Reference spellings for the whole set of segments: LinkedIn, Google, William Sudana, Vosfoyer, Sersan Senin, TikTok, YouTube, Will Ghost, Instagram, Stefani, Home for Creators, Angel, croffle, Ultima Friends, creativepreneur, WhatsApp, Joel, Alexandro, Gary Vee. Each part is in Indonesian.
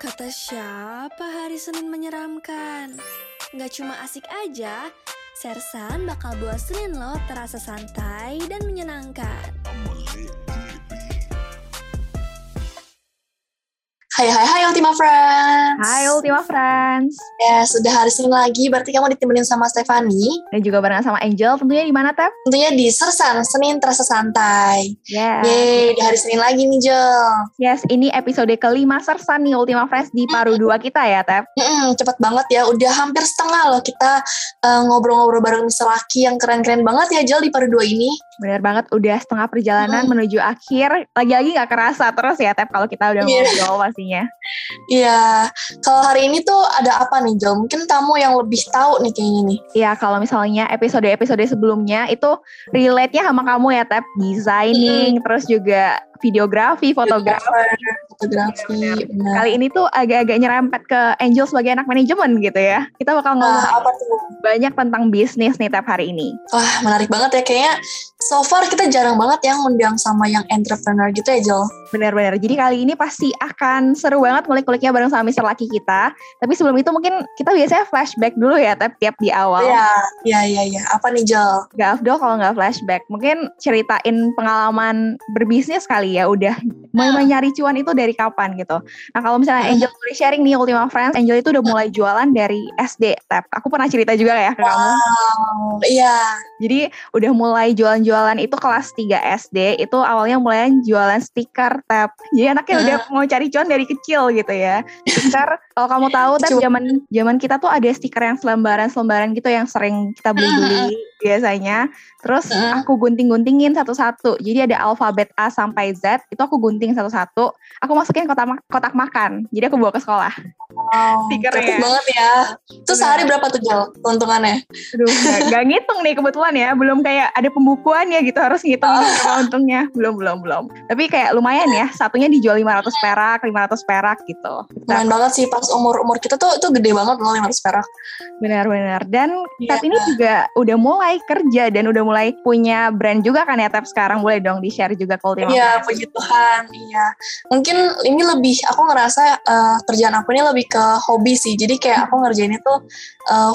Kata siapa hari Senin menyeramkan? Gak cuma asik aja, Sersan bakal buat Senin lo terasa santai dan menyenangkan. Hai Ultima Friends. Hai Ultima Friends. Ya, sudah hari Senin lagi, berarti kamu ditemenin sama Stefani dan juga bareng sama Angel. Tentunya di mana, Tep? Tentunya di Sersan Senin terasa santai. Ya. Yeay, di hari Senin lagi nih, Joel. Yes, ini episode ke-5 Sersan nih Ultima Friends di paruh 2 kita ya, Tep. Cepat banget ya, udah hampir setengah loh kita ngobrol-ngobrol bareng Mr. Laki yang keren-keren banget ya, Joel, di paruh 2 ini. Benar banget, udah setengah perjalanan menuju akhir. Lagi-lagi gak kerasa terus ya, Tep, kalau kita udah ngobrol pastinya. Iya, kalau hari ini tuh ada apa nih, Jo? Mungkin kamu yang lebih tahu nih kayaknya nih. Iya, kalau misalnya episode-episode sebelumnya itu relate-nya sama kamu ya, Tep. Designing, terus juga videografi, fotografi. Bener. Kali ini tuh agak-agak nyerempet ke Angel sebagai anak manajemen gitu ya. Kita bakal ngomong banyak tentang bisnis nih tiap hari ini. Wah, menarik banget ya, kayaknya so far kita jarang banget yang ngundang sama yang entrepreneur gitu ya, Angel. Benar-benar. Jadi kali ini pasti akan seru banget ngulik-nguliknya bareng sama Mr. Laki kita. Tapi sebelum itu mungkin kita biasanya flashback dulu ya tiap di awal. Iya. Apa nih, Angel? Gak afdol kalau gak flashback. Mungkin ceritain pengalaman berbisnis kali ya, udah mulai nyari cuan itu dari kapan gitu. Nah kalau misalnya Angel boleh sharing nih Ultima Friends, Angel itu udah mulai jualan dari SD, Tep. Aku pernah cerita juga ya ke kamu. Iya. Jadi udah mulai jualan-jualan itu kelas 3 SD, itu awalnya mulai jualan stiker, Tep. Jadi anaknya udah mau cari cuan dari kecil gitu ya. Stiker, kalau kamu tahu Tep, zaman kita tuh ada stiker yang selembaran-selembaran gitu yang sering kita beli-beli biasanya. Terus aku gunting-guntingin satu-satu. Jadi ada alfabet A sampai Z, itu aku gunting satu-satu, aku masukin kotak makan, jadi aku bawa ke sekolah. Wow, stikernya banget ya. Terus sehari berapa tuh, Jel, keuntungannya? Aduh, gak ngitung nih kebetulan ya, belum kayak ada pembukuannya gitu, harus ngitung berapa untungnya, belum. Tapi kayak lumayan ya, satunya dijual 500 perak gitu. Lumayan banget sih, pas umur kita tuh itu gede banget loh 500 perak. Benar. Dan Tep ini juga udah mulai kerja dan udah mulai punya brand juga kan ya, Tep, sekarang. Boleh dong di-share juga ke Ultima. Iya, puji Tuhan, iya. Mungkin ini lebih, aku ngerasa kerjaan aku ini lebih ke hobi sih, jadi kayak aku ngerjainnya tuh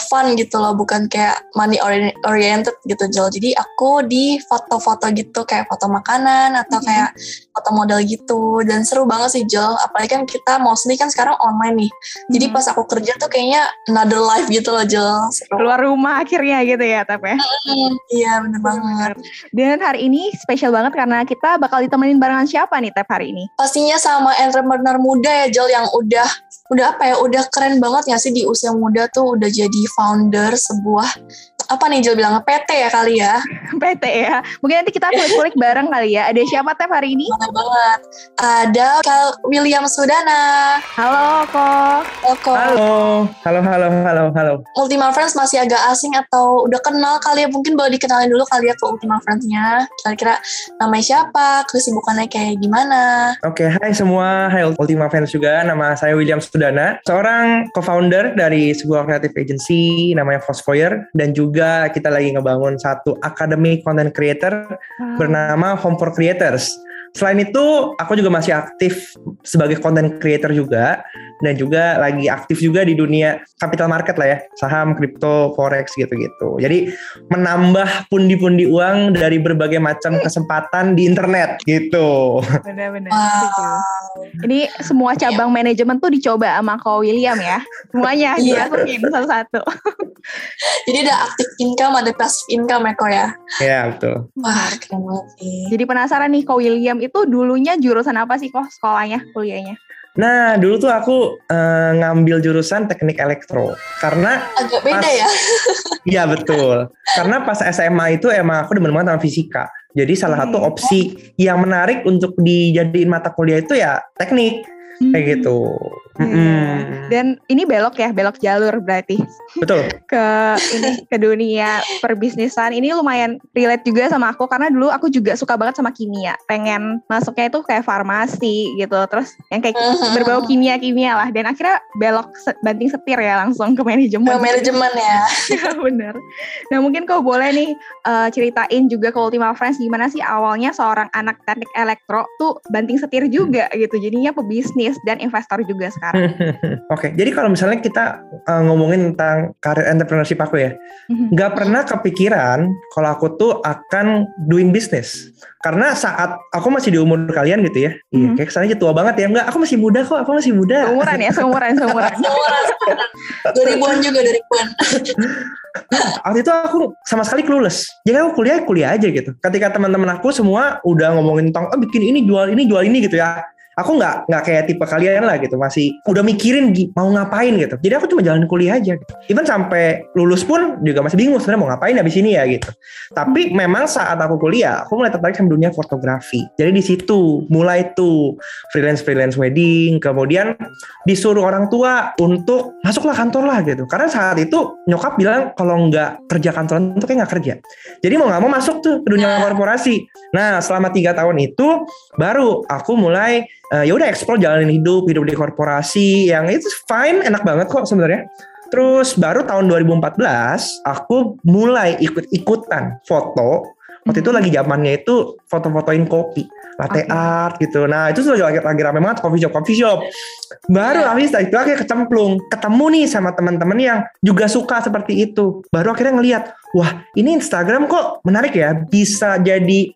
fun gitu loh, bukan kayak money oriented gitu, Jol. Jadi aku di foto-foto gitu, kayak foto makanan atau kayak foto model gitu, dan seru banget sih, Jol. Apalagi kan kita mostly kan sekarang online nih, jadi pas aku kerja tuh kayaknya another life gitu loh, Jol. Keluar rumah akhirnya gitu ya, Tep ya. Iya, bener banget. Dan hari ini spesial banget karena kita bakal ditemenin barengan siapa nih, Tep, hari ini? Pastinya sama entrepreneur muda ya, Jol, yang udah keren banget gak sih di usia muda tuh udah jadi founder sebuah, apa nih Jel bilang, PT ya kali ya? PT ya, mungkin nanti kita kulik-kulik bareng kali ya. Ada siapa Tep hari ini? Banget, ada William Sudana. Halo Ko. Halo. Ultima Friends masih agak asing atau udah kenal kali ya, mungkin boleh dikenalin dulu kali ya ke Ultima Friends-nya, kira-kira namanya siapa, kesibukannya kayak gimana? Oke, hai semua, hai Ultima Friends juga, nama saya William Sudana, seorang co-founder dari sebuah creative agency namanya Vosfoyer, dan juga kita lagi ngebangun satu academy content creator bernama Home for Creators. Selain itu, aku juga masih aktif sebagai content creator juga, dan juga lagi aktif juga di dunia capital market lah ya, saham, kripto, forex gitu-gitu. Jadi menambah pundi-pundi uang dari berbagai macam kesempatan di internet gitu. Benar-benar. Wow. Ini semua cabang manajemen tuh dicoba sama Ko William ya, semuanya dimasukin satu-satu. Jadi ada active income, ada passive income ya, Ko ya. Iya, betul. Wah, keren banget sih. Jadi penasaran nih, Ko William itu dulunya jurusan apa sih, Ko, sekolahnya, kuliahnya? Nah, dulu tuh aku ngambil jurusan teknik elektro. Karena agak beda ya? Iya, betul. Karena pas SMA itu emang aku demen banget sama fisika. Jadi salah satu opsi yang menarik untuk dijadiin mata kuliah itu ya teknik. Kayak gitu. Dan ini belok jalur berarti. Betul. Ke dunia perbisnisan. Ini lumayan relate juga sama aku, karena dulu aku juga suka banget sama kimia. Pengen masuknya itu kayak farmasi gitu, terus yang kayak berbau kimia lah. Dan akhirnya belok banting setir ya, langsung ke manajemen. Ke manajemen ya. Ya benar. Nah mungkin kau boleh nih ceritain juga ke Ultima Friends, gimana sih awalnya seorang anak teknik elektro tuh banting setir juga gitu, jadinya pebisnis dan investor juga sekarang. sekarang. Oke, jadi kalau misalnya kita ngomongin tentang karir entrepreneurship aku ya, nggak pernah kepikiran kalau aku tuh akan doing business. Karena saat aku masih di umur kalian gitu ya, iya kayak kesannya tua banget ya, enggak, aku masih muda kok, aku masih muda. Seumuran. 2000-an juga, 2000-an. Waktu itu aku sama sekali clueless. Jadi aku kuliah aja gitu. Ketika teman-teman aku semua udah ngomongin tentang, oh bikin ini, jual ini gitu ya. Aku nggak kayak tipe kalian lah gitu, masih udah mikirin mau ngapain gitu. Jadi aku cuma jalan kuliah aja gitu. Even sampai lulus pun juga masih bingung sebenarnya mau ngapain habis ini ya gitu. Tapi memang saat aku kuliah, aku mulai tertarik sama dunia fotografi. Jadi di situ mulai tuh freelance wedding, kemudian disuruh orang tua untuk masuklah kantor lah gitu. Karena saat itu nyokap bilang kalau nggak kerja kantoran tuh kayak nggak kerja. Jadi mau nggak mau masuk tuh ke dunia korporasi. Nah selama 3 tahun itu baru aku mulai ya udah explore jalanin hidup di korporasi yang itu fine, enak banget kok sebenarnya. Terus baru tahun 2014 aku mulai ikut-ikutan foto. Waktu itu lagi zamannya itu foto-fotoin kopi, latte art gitu. Nah itu sudah lagi rame banget coffee shop. Baru habis itu akhirnya kecemplung, ketemu nih sama teman-teman yang juga suka seperti itu. Baru akhirnya ngelihat, wah ini Instagram kok menarik ya, bisa jadi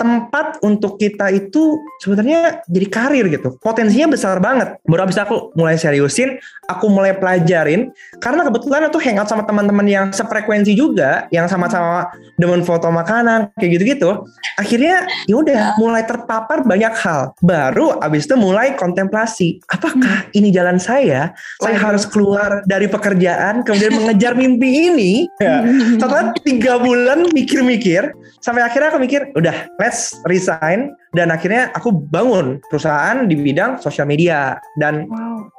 tempat untuk kita itu sebenarnya jadi karir gitu. Potensinya besar banget. Baru abis aku mulai seriusin, aku mulai pelajarin. Karena kebetulan aku hangout sama teman-teman yang sefrekuensi juga, yang sama-sama demen foto makanan, kayak gitu-gitu. Akhirnya yaudah mulai terpapar banyak hal. Baru abis itu mulai kontemplasi. Apakah ini jalan saya? Saya harus keluar dari pekerjaan, kemudian mengejar mimpi ini. Ya. Setelah 3 bulan mikir-mikir, sampai akhirnya aku mikir, udah let's resign, dan akhirnya aku bangun perusahaan di bidang sosial media, dan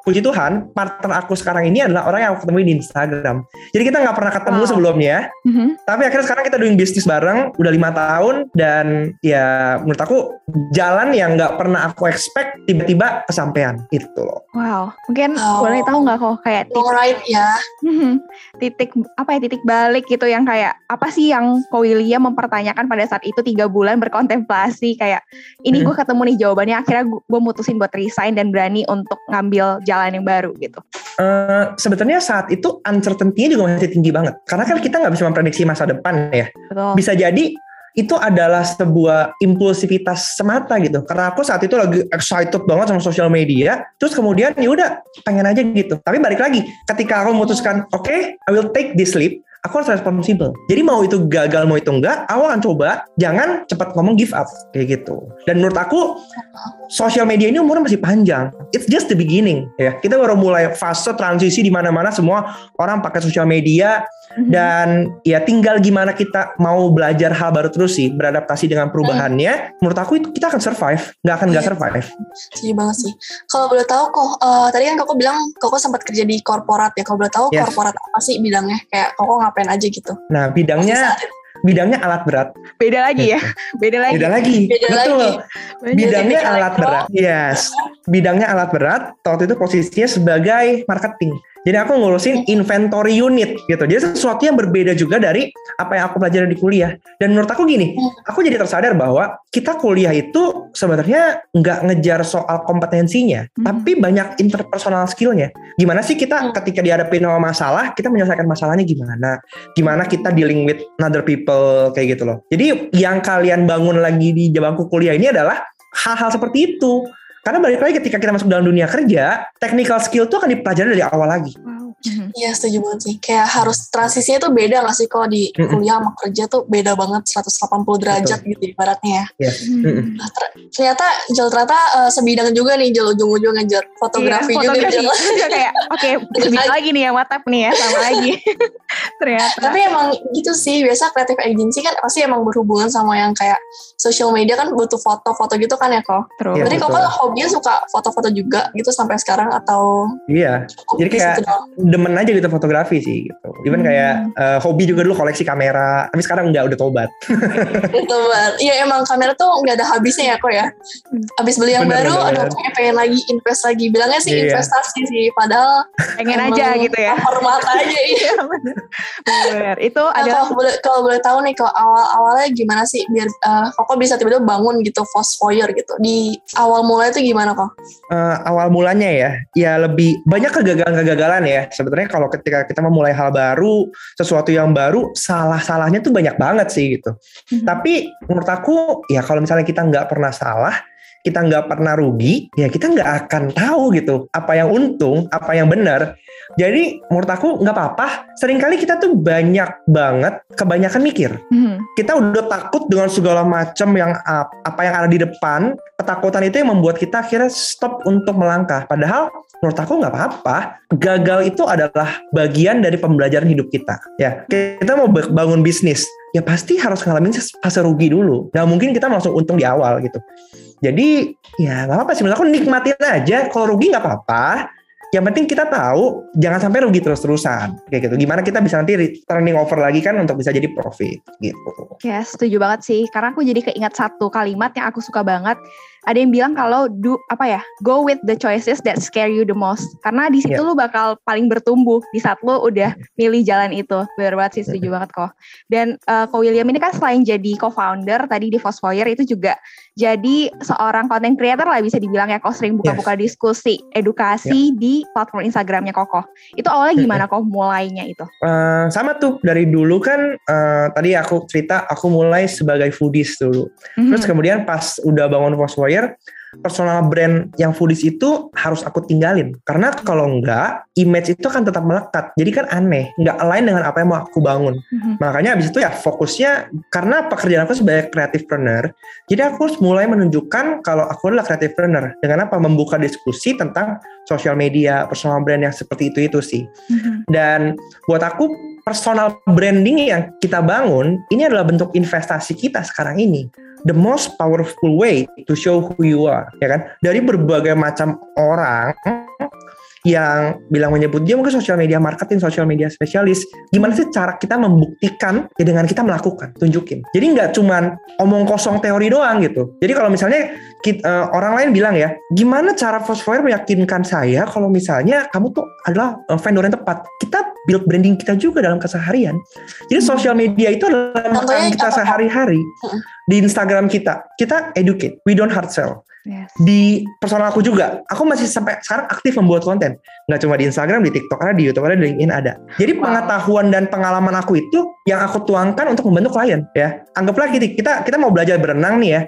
puji Tuhan partner aku sekarang ini adalah orang yang aku ketemu di Instagram. Jadi kita gak pernah ketemu sebelumnya, tapi akhirnya sekarang kita doing bisnis bareng udah 5 tahun, dan ya menurut aku jalan yang gak pernah aku expect tiba-tiba kesampean gitu loh. Wow, mungkin boleh tahu gak kok kayak titik balik gitu, yang kayak apa sih yang Ko William mempertanyakan pada saat itu 3 bulan berkontemplasi kayak ini gue ketemu nih jawabannya, akhirnya gue mutusin buat resign dan berani untuk ngambil jalan yang baru gitu. Sebetulnya saat itu uncertainty-nya juga masih tinggi banget, karena kan kita gak bisa memprediksi masa depan ya. Betul. Bisa jadi itu adalah sebuah impulsivitas semata gitu. Karena aku saat itu lagi excited banget sama sosial media. Terus kemudian yaudah pengen aja gitu. Tapi balik lagi, ketika aku memutuskan okay, I will take this leap, aku harus responsibel. Jadi mau itu gagal, mau itu enggak, awalan coba, jangan cepat ngomong give up, kayak gitu. Dan menurut aku, sosial media ini umurnya masih panjang. It's just the beginning, ya. Kita baru mulai fase transisi di mana-mana semua orang pakai sosial media, dan ya tinggal gimana kita mau belajar hal baru terus sih, beradaptasi dengan perubahannya. Menurut aku itu kita akan survive, nggak survive. Setuju banget sih. Kalau boleh tahu kok, tadi kan Koko bilang Koko sempat kerja di korporat ya. Kalau boleh tahu korporat apa sih bidangnya? Kayak Koko ngapain aja gitu? Nah bidangnya alat berat. Beda lagi. Bidangnya alat berat. Yes. Bidangnya alat berat. Waktu itu posisinya sebagai marketing. Jadi aku ngurusin inventory unit gitu. Jadi sesuatu yang berbeda juga dari apa yang aku pelajari di kuliah. Dan menurut aku gini, aku jadi tersadar bahwa kita kuliah itu sebenarnya nggak ngejar soal kompetensinya, tapi banyak interpersonal skill-nya. Gimana sih kita ketika dihadapin sama masalah, kita menyelesaikan masalahnya gimana? Gimana kita dealing with other people, kayak gitu loh. Jadi yang kalian bangun lagi di bangku kuliah ini adalah hal-hal seperti itu. Karena balik lagi ketika kita masuk dalam dunia kerja, technical skill itu akan dipelajari dari awal lagi. Iya setuju banget sih. Kayak harus transisinya tuh beda gak sih kalau di kuliah sama kerja tuh beda banget 180 derajat. Betul. Gitu ibaratnya ya. Yes. Nah, ternyata Jel sebidang juga nih Jel, ujung-ujung ngejar fotografi juga. Iya fotografi juga kayak oke sebidang lagi nih ya, WhatsApp nih ya sama lagi. Ternyata. Tapi emang gitu sih, biasa kreatif agency kan pasti emang berhubungan sama yang kayak social media kan, butuh foto-foto gitu kan ya kok. Terus. Jadi kok hobinya suka foto-foto juga gitu sampai sekarang atau? Iya. Jadi kayak demen aja gitu fotografi sih gitu. Even kayak hobi juga dulu koleksi kamera, tapi sekarang enggak, udah tobat. Tobat. Iya emang kamera tuh enggak ada habisnya ya kok ya. Abis beli yang bener, baru, aduh kayaknya pengen lagi invest lagi. Bilangnya sih yeah, investasi sih, padahal pengen aja gitu ya. Hormat aja iya. Bener. Itu nah, ada kalau boleh tahu nih kalau awal-awalnya gimana sih biar kok bisa tiba-tiba bangun gitu Vosfoyer gitu. Di awal mulanya tuh gimana kok? Awal mulanya ya lebih banyak kegagalan-kegagalan ya. Sebenarnya kalau ketika kita memulai hal baru, sesuatu yang baru, salah-salahnya tuh banyak banget sih gitu. Mm-hmm. Tapi menurut aku ya kalau misalnya kita nggak pernah salah, kita nggak pernah rugi, ya kita nggak akan tahu gitu apa yang untung, apa yang benar. Jadi menurut aku nggak apa-apa. Seringkali kita tuh banyak banget kebanyakan mikir. Mm-hmm. Kita udah takut dengan segala macam yang apa yang ada di depan. Ketakutan itu yang membuat kita akhirnya stop untuk melangkah. Padahal menurut aku nggak apa-apa. Gagal itu adalah bagian dari pembelajaran hidup kita. Ya, kita mau bangun bisnis, ya pasti harus ngalamin fase rugi dulu. Nggak mungkin kita langsung untung di awal gitu. Jadi ya gak apa-apa sih, menurut aku nikmatin aja. Kalau rugi gak apa-apa, yang penting kita tahu jangan sampai rugi terus-terusan kayak gitu. Gimana kita bisa nanti turning over lagi kan untuk bisa jadi profit gitu. Ya setuju banget sih, karena aku jadi keingat satu kalimat yang aku suka banget. Ada yang bilang kalau go with the choices that scare you the most. Karena di situ lu bakal paling bertumbuh di saat lu udah milih jalan itu. Bener banget sih, setuju banget kok. Dan Ko William ini kan selain jadi co-founder tadi di Vosfoyer, itu juga jadi seorang content creator lah bisa dibilang ya. Kok sering buka-buka diskusi edukasi di platform Instagramnya Kokoh. Itu awalnya gimana kok mulainya itu? Sama tuh, dari dulu kan tadi aku cerita aku mulai sebagai foodies dulu. Mm-hmm. Terus kemudian pas udah bangun Vosfoyer, personal brand yang foodies itu harus aku tinggalin. Karena kalau enggak, image itu akan tetap melekat. Jadi kan aneh, enggak align dengan apa yang mau aku bangun. Mm-hmm. Makanya abis itu ya fokusnya, karena pekerjaan aku sebagai creativepreneur, jadi aku harus mulai menunjukkan kalau aku adalah creativepreneur. Dengan apa? Membuka diskusi tentang social media, personal brand yang seperti itu sih. Mm-hmm. Dan buat aku, personal branding yang kita bangun ini adalah bentuk investasi kita sekarang ini. The most powerful way to show who you are, ya kan? Dari berbagai macam orang yang menyebut dia mungkin social media marketing, social media spesialis. Gimana sih cara kita membuktikan ya dengan kita melakukan, tunjukin. Jadi nggak cuman omong kosong teori doang gitu. Jadi kalau misalnya orang lain bilang ya, gimana cara Vosfoyer meyakinkan saya kalau misalnya kamu tuh adalah vendor yang tepat. Kita build branding kita juga dalam keseharian. Jadi sosial media itu adalah makanan kita sehari-hari. Di Instagram kita educate, we don't hard sell. Yes. Di personal aku juga, aku masih sampai sekarang aktif membuat konten. Nggak cuma di Instagram, di TikTok ada, di YouTube ada, di LinkedIn ada. Jadi pengetahuan dan pengalaman aku itu yang aku tuangkan untuk membantu klien ya. Anggaplah kita mau belajar berenang nih ya.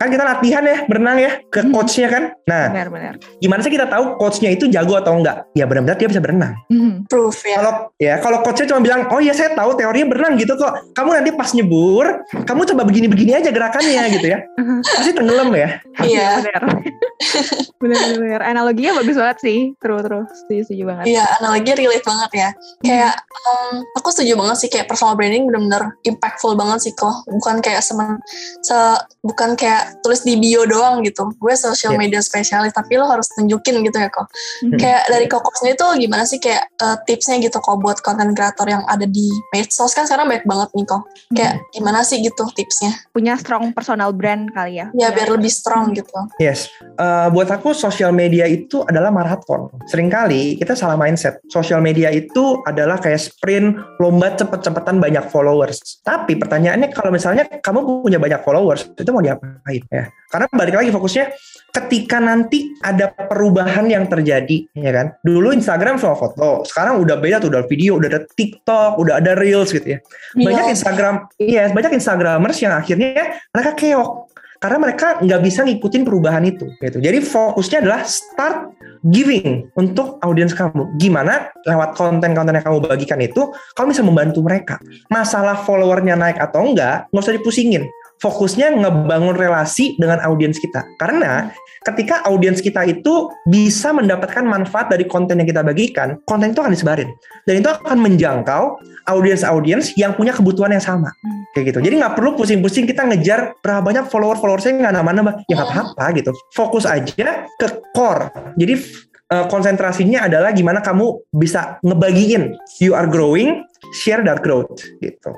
Kan kita latihan ya berenang ya ke coachnya kan. Nah, benar. Gimana sih kita tahu coachnya itu jago atau enggak? Ya benar-benar dia bisa berenang. Proof ya. Kalau coachnya cuma bilang, oh ya saya tahu teorinya berenang gitu kok. Kamu nanti pas nyebur, kamu coba begini-begini aja gerakannya gitu ya. Pasti tenggelam ya. Iya. Benar. Analoginya bagus banget sih. True. Setuju banget. Iya, analoginya relate banget ya. Kayak aku setuju banget sih, kayak personal branding benar-benar impactful banget sih kok. Bukan kayak tulis di bio doang gitu, gue social media spesialis, tapi lo harus tunjukin gitu ya kok. Kayak dari Kokoh sendiri tuh gimana sih kayak tipsnya gitu kok buat konten kreator yang ada di medsos kan sekarang banyak banget nih kok. Kayak gimana sih gitu tipsnya? Punya strong personal brand kali ya? Ya biar lebih strong gitu. Yes, buat aku social media itu adalah maraton. Seringkali kita salah mindset. Social media itu adalah kayak sprint, lomba cepet-cepetan banyak followers. Tapi pertanyaannya kalau misalnya kamu punya banyak followers, itu mau diapain? Ya, karena balik lagi fokusnya ketika nanti ada perubahan yang terjadi, ya kan? Dulu Instagram cuma foto, sekarang udah beda tuh, udah video, udah ada TikTok, udah ada Reels gitu ya. Banyak Instagramers yang akhirnya mereka keok karena mereka nggak bisa ngikutin perubahan itu gitu. Jadi fokusnya adalah start giving untuk audiens kamu. Gimana lewat konten-konten yang kamu bagikan itu kamu bisa membantu mereka. Masalah followernya naik atau enggak usah dipusingin. Fokusnya ngebangun relasi dengan audiens kita. Karena ketika audiens kita itu bisa mendapatkan manfaat dari konten yang kita bagikan, konten itu akan disebarin. Dan itu akan menjangkau audiens-audiens yang punya kebutuhan yang sama. Kayak gitu. Jadi gak perlu pusing-pusing kita ngejar berapa banyak follower-followersnya yang gak nama-nama. Ya gak apa-apa gitu. Fokus aja ke core. Jadi konsentrasinya adalah gimana kamu bisa ngebagiin you are growing, share that growth gitu.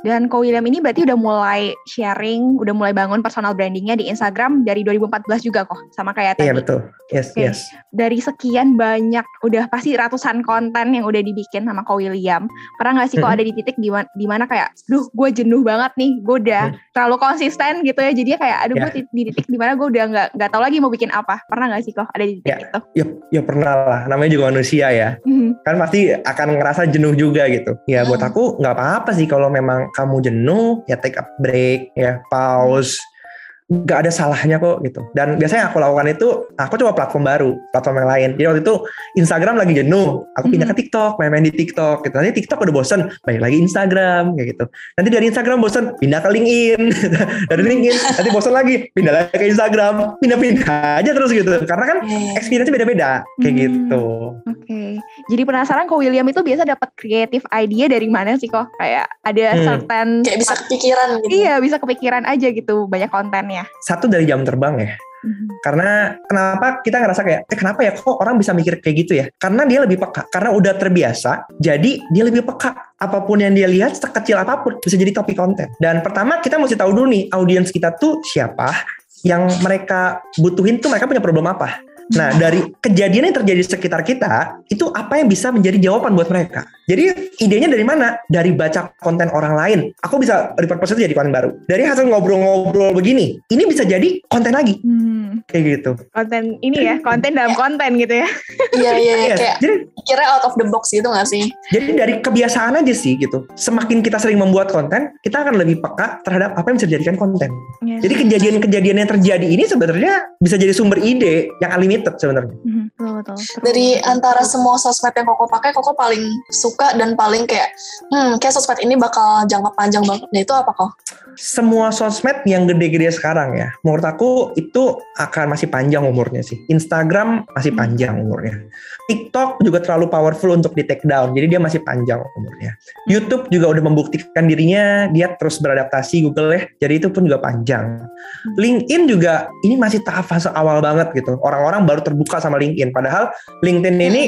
Dan Ko William ini berarti udah mulai sharing, udah mulai bangun personal brandingnya di Instagram dari 2014 juga kok, sama kayak tadi. Iya betul, yes, okay. Yes. Dari sekian banyak, udah pasti ratusan konten yang udah dibikin sama Ko William. Pernah nggak sih kok ada di titik di mana kayak, duh gue jenuh banget nih, gue udah terlalu konsisten gitu ya, jadinya kayak aduh gue di titik di mana gue udah nggak tahu lagi mau bikin apa. Pernah nggak sih kok ada di titik itu? Ya pernah lah, namanya juga manusia ya. Kan pasti akan ngerasa jenuh juga gitu. Ya buat aku gak apa-apa sih kalau memang kamu jenuh, ya take a break, ya pause. Gak ada salahnya kok gitu. Dan biasanya aku lakukan itu, aku coba platform baru, platform yang lain. Jadi waktu itu Instagram lagi jenuh, aku pindah ke TikTok, main-main di TikTok gitu. Nanti TikTok udah bosen, balik lagi Instagram kayak gitu. Nanti dari Instagram bosen, pindah ke LinkedIn. Dari LinkedIn nanti bosen lagi, pindah lagi ke Instagram. Pindah-pindah aja terus gitu. Karena kan experience-nya beda-beda kayak gitu. Oke. Jadi penasaran kok William itu biasa dapat creative idea dari mana sih kok? Kayak ada certain, kayak bisa kepikiran gitu. Iya, bisa kepikiran aja gitu, banyak kontennya. Satu dari jam terbang ya. Karena kenapa kita ngerasa kayak kenapa ya kok orang bisa mikir kayak gitu ya, karena dia lebih peka, karena udah terbiasa jadi dia lebih peka. Apapun yang dia lihat, sekecil apapun bisa jadi topik konten. Dan pertama kita mesti tahu dulu nih audiens kita tuh siapa, yang mereka butuhin tuh mereka punya problem apa. Nah dari kejadian yang terjadi sekitar kita, itu apa yang bisa menjadi jawaban buat mereka. Jadi idenya dari mana? Dari baca konten orang lain. Aku bisa repurpose itu jadi konten baru. Dari hasil ngobrol-ngobrol begini, ini bisa jadi konten lagi. Kayak gitu. Konten ini ya, konten dalam konten gitu ya. Iya kayak jadi, kira out of the box gitu gak sih? Jadi dari kebiasaan aja sih gitu. Semakin kita sering membuat konten, kita akan lebih peka terhadap apa yang bisa dijadikan konten. Jadi kejadian-kejadian yang terjadi ini sebenarnya bisa jadi sumber ide yang tetap sebenarnya. Betul. Dari antara semua sosmed yang Koko pakai, Koko paling suka dan paling kayak, kayak sosmed ini bakal jangka panjang banget. Nah itu apa kok? Semua sosmed yang gede-gede sekarang ya, menurut aku itu akan masih panjang umurnya sih. Instagram masih panjang umurnya. TikTok juga terlalu powerful untuk di take down, jadi dia masih panjang umurnya. YouTube juga udah membuktikan dirinya, dia terus beradaptasi Google ya, jadi itu pun juga panjang. LinkedIn juga, ini masih tahap fase awal banget gitu. Orang-orang baru terbuka sama LinkedIn, padahal LinkedIn ini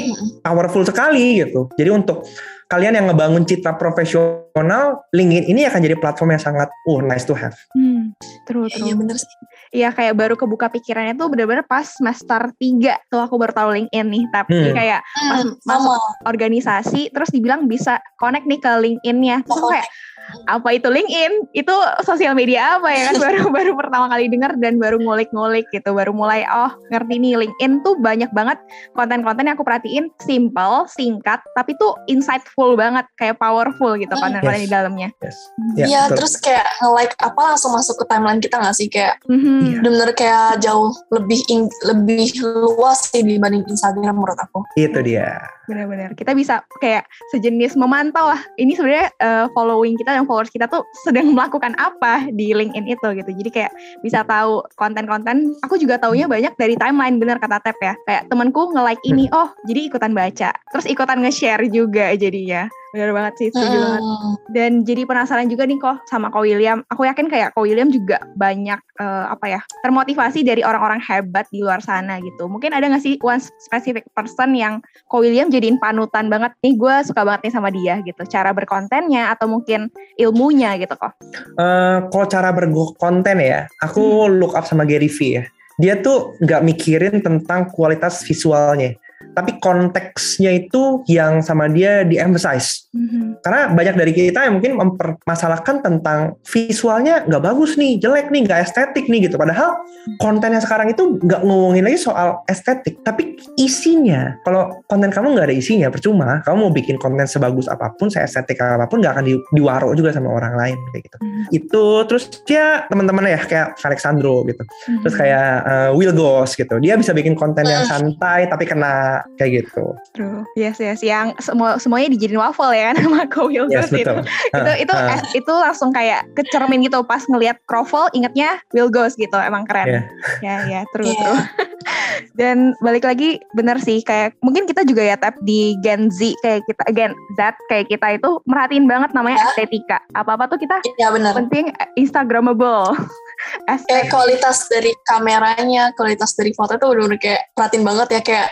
powerful sekali gitu. Jadi untuk kalian yang ngebangun citra profesional, LinkedIn ini akan jadi platform yang sangat nice to have. True. Iya bener sih. Iya kayak baru kebuka pikirannya tuh benar-benar pas semester 3 tuh aku baru tahu LinkedIn nih, tapi kayak masuk organisasi terus dibilang bisa connect nih ke LinkedIn-nya. Terus kayak apa itu LinkedIn? Itu sosial media apa ya kan? Baru pertama kali dengar dan baru ngulik-ngulik gitu, baru mulai ngerti nih LinkedIn tuh banyak banget konten-konten yang aku perhatiin simple, singkat, tapi tuh insightful banget, kayak powerful gitu konten-konten di dalamnya. Iya, terus kayak nge-like apa langsung masuk ke timeline kita nggak sih kayak? Bener-bener kayak jauh lebih luas sih dibanding Instagram menurut aku. Itu dia. Benar-benar kita bisa kayak sejenis memantau lah. Ini sebenarnya following kita, yang followers kita tuh sedang melakukan apa di LinkedIn itu gitu. Jadi kayak bisa tahu konten-konten. Aku juga taunya banyak dari timeline, bener kata Tep ya. Kayak temanku nge-like ini, jadi ikutan baca. Terus ikutan nge-share juga jadinya. Benar banget sih, setuju banget. Dan jadi penasaran juga nih kok sama Ko William. Aku yakin kayak Ko William juga banyak termotivasi dari orang-orang hebat di luar sana gitu. Mungkin ada nggak sih one specific person yang Ko William jadiin panutan banget nih, gue suka banget nih sama dia gitu, cara berkontennya atau mungkin ilmunya gitu kok? Kalau cara berkonten ya, aku look up sama Gary Vee ya. Dia tuh nggak mikirin tentang kualitas visualnya, tapi konteksnya itu yang sama dia di-emphasize. Karena banyak dari kita yang mungkin mempermasalahkan tentang visualnya nggak bagus nih, jelek nih, nggak estetik nih gitu. Padahal konten yang sekarang itu nggak ngomongin lagi soal estetik, tapi isinya. Kalau konten kamu nggak ada isinya, percuma. Kamu mau bikin konten sebagus apapun, seestetik apapun, nggak akan diwaro juga sama orang lain kayak gitu. Itu terus dia teman-temannya ya kayak Alexandro gitu, terus kayak Will Ghost gitu. Dia bisa bikin konten yang santai tapi kena kayak gitu. True. Yes. Yang semuanya dijadiin waffle ya nama Ko Will Ghost itu. Itu langsung kayak kecermin gitu pas ngelihat croffle, ingatnya Will Ghost gitu. Emang keren. Ya, true. Dan balik lagi bener sih kayak mungkin kita juga ya Tap di Gen Z kayak kita itu merhatiin banget namanya estetika. Apa-apa tuh kita penting Instagrammable. Kayak kualitas dari kameranya, kualitas dari foto itu bener-bener kayak perhatiin banget ya, kayak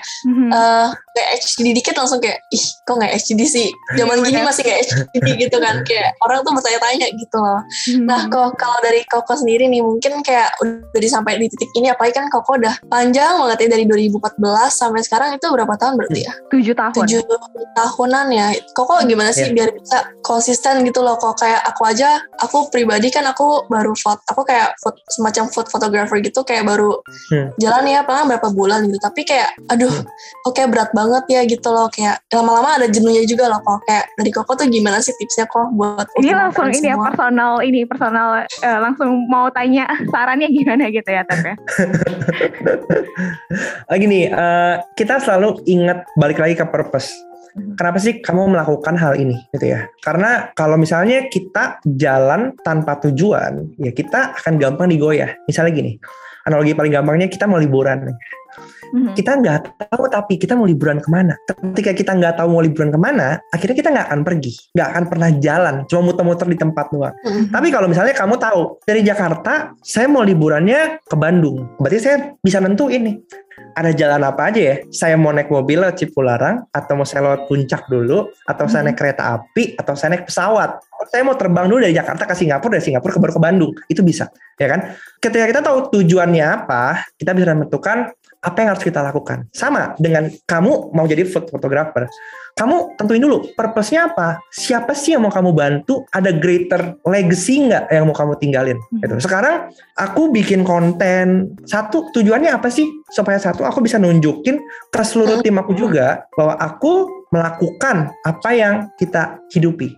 kayak HD dikit langsung kayak ih kok nggak HD sih, zaman gini masih nggak HD gitu kan, kayak orang tuh bertanya-tanya gitu loh. Nah kalau dari Koko sendiri nih mungkin kayak udah disampaikan di titik ini, apalagi kan Koko udah panjang banget ya dari 2014 sampai sekarang itu berapa tahun berarti ya? 7 tahun. 7 tahunan ya. Koko gimana sih biar bisa konsisten gitu loh? Kok kayak aku aja, aku pribadi kan aku baru aku kayak semacam food photographer gitu, kayak baru jalan ya paling berapa bulan gitu, tapi kayak aduh oke, berat banget ya gitu loh, kayak lama-lama ada jenuhnya juga loh. Kok kayak dari Koko tuh gimana sih tipsnya Kok buat ini langsung ini semua? Ya personal langsung mau tanya sarannya gimana gitu ya Tep ya. Gini, kita selalu ingat balik lagi ke purpose. Kenapa sih kamu melakukan hal ini gitu ya? Karena kalau misalnya kita jalan tanpa tujuan, ya kita akan gampang digoyah. Misalnya gini, analogi paling gampangnya kita mau liburan. Kita nggak tahu tapi kita mau liburan kemana. Ketika kita nggak tahu mau liburan kemana, akhirnya kita nggak akan pergi, nggak akan pernah jalan, cuma muter-muter di tempat doang. Tapi kalau misalnya kamu tahu dari Jakarta saya mau liburannya ke Bandung, berarti saya bisa nentuin nih ada jalan apa aja ya, saya mau naik mobil lewat Cipularang, atau mau saya lewat Puncak dulu, atau saya naik kereta api, atau saya naik pesawat, saya mau terbang dulu dari Jakarta ke Singapura, dari Singapura ke baru ke Bandung. Itu bisa ya kan, ketika kita tahu tujuannya apa, kita bisa menentukan apa yang harus kita lakukan. Sama dengan kamu mau jadi food photographer, kamu tentuin dulu purpose-nya apa, siapa sih yang mau kamu bantu, ada greater legacy nggak yang mau kamu tinggalin gitu. Sekarang aku bikin konten, satu tujuannya apa sih, supaya satu aku bisa nunjukin ke seluruh tim aku juga bahwa aku melakukan apa yang kita hidupi.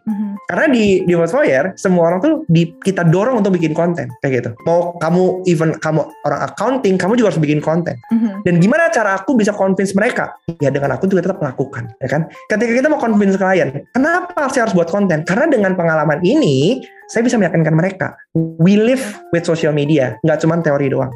Karena di Vosfoyer semua orang tuh kita dorong untuk bikin konten kayak gitu. Mau kamu even kamu orang accounting, kamu juga harus bikin konten. Dan gimana cara aku bisa convince mereka? Ya dengan aku juga tetap melakukan, ya kan? Ketika kita mau convince klien, kenapa saya harus buat konten? Karena dengan pengalaman ini saya bisa meyakinkan mereka. We live with social media, nggak cuma teori doang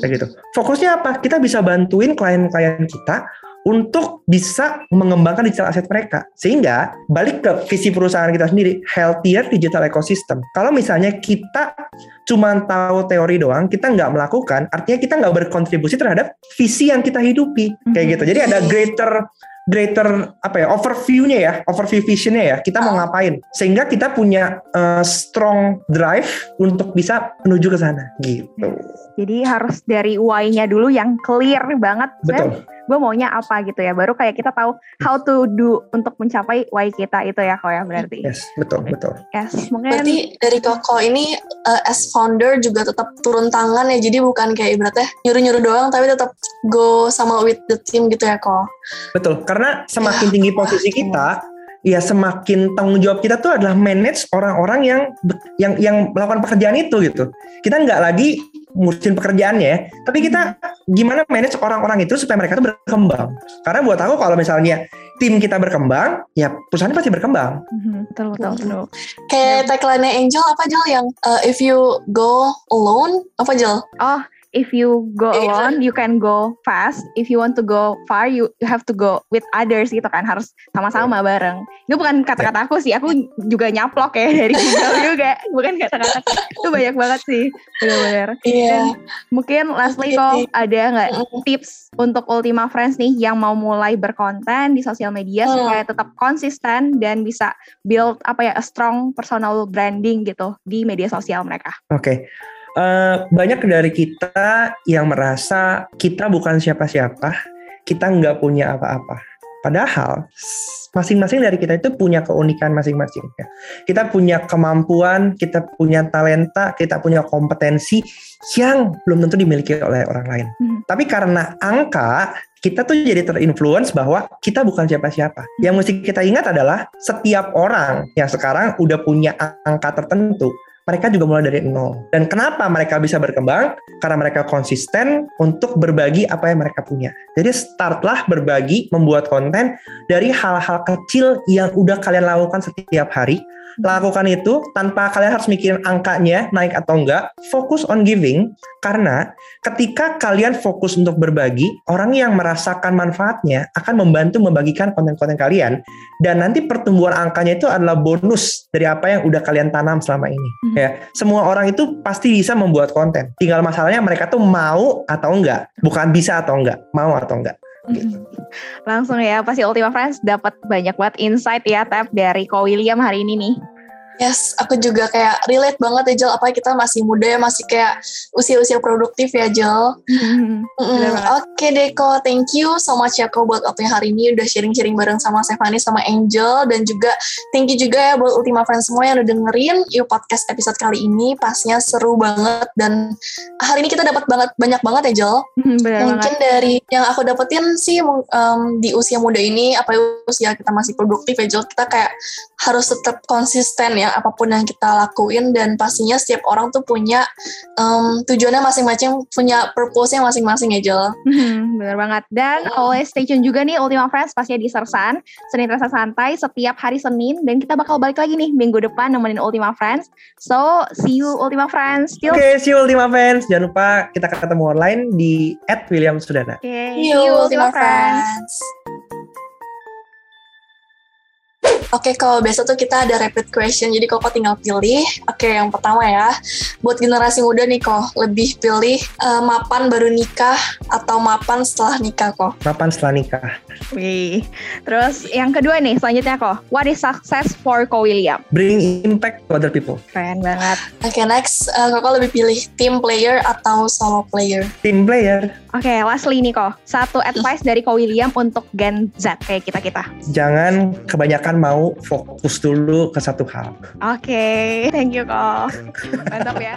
kayak gitu. Fokusnya apa? Kita bisa bantuin klien-klien kita untuk bisa mengembangkan digital asset mereka, sehingga balik ke visi perusahaan kita sendiri, healthier digital ecosystem. Kalau misalnya kita cuma tahu teori doang, kita nggak melakukan, artinya kita nggak berkontribusi terhadap visi yang kita hidupi kayak gitu. Jadi ada greater apa ya, overview-nya ya, overview vision-nya ya, kita mau ngapain, sehingga kita punya strong drive untuk bisa menuju ke sana gitu. Jadi harus dari why-nya dulu yang clear banget. Betul. Gue maunya apa gitu ya, baru kayak kita tahu how to do untuk mencapai why kita itu ya Kok ya berarti. Yes, betul. Yes, mungkin. Berarti dari Koko ini as founder juga tetap turun tangan ya, jadi bukan kayak ibaratnya nyuruh-nyuruh doang, tapi tetap go sama with the team gitu ya Kok. Betul, karena semakin tinggi posisi kita, ya semakin tanggung jawab kita tuh adalah manage orang-orang yang melakukan pekerjaan itu gitu. Kita nggak lagi ngurusin pekerjaannya ya, tapi kita gimana manage orang-orang itu supaya mereka tuh berkembang. Karena buat aku kalau misalnya tim kita berkembang, ya perusahaan pasti berkembang. Betul. Kayak tagline-nya Angel apa Jel yang if you go alone apa Jel? Oh, if you go alone, you can go fast. If you want to go far, you have to go with others gitu kan. Harus sama-sama bareng. Itu bukan kata-kata aku sih. Aku juga nyaplok ya dari Google juga. Bukan kata-kata. Itu banyak banget sih. Benar-benar. Yeah. Mungkin lastly Kok, ada gak tips untuk Ultima Friends nih yang mau mulai berkonten di sosial media supaya tetap konsisten dan bisa build a strong personal branding gitu di media sosial mereka? Oke. Banyak dari kita yang merasa kita bukan siapa-siapa, kita nggak punya apa-apa. Padahal masing-masing dari kita itu punya keunikan masing-masing. Kita punya kemampuan, kita punya talenta, kita punya kompetensi yang belum tentu dimiliki oleh orang lain. Tapi karena angka, kita tuh jadi terinfluence bahwa kita bukan siapa-siapa. Yang mesti kita ingat adalah setiap orang yang sekarang udah punya angka tertentu, mereka juga mulai dari nol. Dan kenapa mereka bisa berkembang? Karena mereka konsisten untuk berbagi apa yang mereka punya. Jadi startlah berbagi, membuat konten dari hal-hal kecil yang udah kalian lakukan setiap hari, Lakukan itu tanpa kalian harus mikirin angkanya naik atau enggak. Fokus on giving, karena ketika kalian fokus untuk berbagi, orang yang merasakan manfaatnya akan membantu membagikan konten-konten kalian, dan nanti pertumbuhan angkanya itu adalah bonus dari apa yang udah kalian tanam selama ini. Ya, semua orang itu pasti bisa membuat konten. Tinggal masalahnya mereka tuh mau atau enggak, bukan bisa atau enggak, mau atau enggak. Langsung ya, pasti Ultima Friends dapat banyak banget insight ya Tep dari Ko William hari ini nih. Yes, aku juga kayak relate banget ya Jel, apalagi kita masih muda ya, masih kayak usia-usia produktif ya Jel. Oke deh Ko, thank you so much ya Ko buat waktunya hari ini, udah sharing-sharing bareng sama Stefani sama Angel, dan juga thank you juga ya buat Ultima Friends semua yang udah dengerin yuk podcast episode kali ini, pasnya seru banget, dan hari ini kita dapat banget banyak banget ya Jel. Mungkin dari yang aku dapetin sih di usia muda ini, apa usia kita masih produktif ya Jel, kita kayak harus tetap konsisten ya apapun yang kita lakuin, dan pastinya setiap orang tuh punya tujuannya masing-masing, punya purpose-nya masing-masing ya Jel. Bener banget, dan always stay tune juga nih Ultima Friends pastinya di Sersan Senin Rasa Santai setiap hari Senin, dan kita bakal balik lagi nih minggu depan nemenin Ultima Friends, so see you Ultima Friends. Oke, see you Ultima Friends, jangan lupa kita ketemu online di @williamsudana. See you Ultima Friends. Oke, kalau besok tuh kita ada rapid question, jadi kok tinggal pilih. Oke, yang pertama ya, buat generasi muda nih kok, lebih pilih mapan baru nikah atau mapan setelah nikah kok? Mapan setelah nikah. Wih, terus yang kedua nih, selanjutnya kok, what is success for Ko William? Bring impact to other people. Keren banget. Oke, next, kok lebih pilih team player atau solo player? Team player. Oke, lastly nih kok, satu advice dari Ko William untuk Gen Z kayak kita-kita. Jangan kebanyakan mau fokus dulu ke satu hal. Oke, thank you Ko. Mantap ya.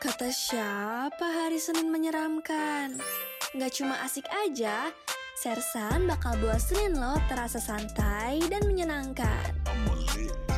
Kata siapa hari Senin menyeramkan? Gak cuma asik aja, Sersan bakal bawa Senin lo terasa santai dan menyenangkan.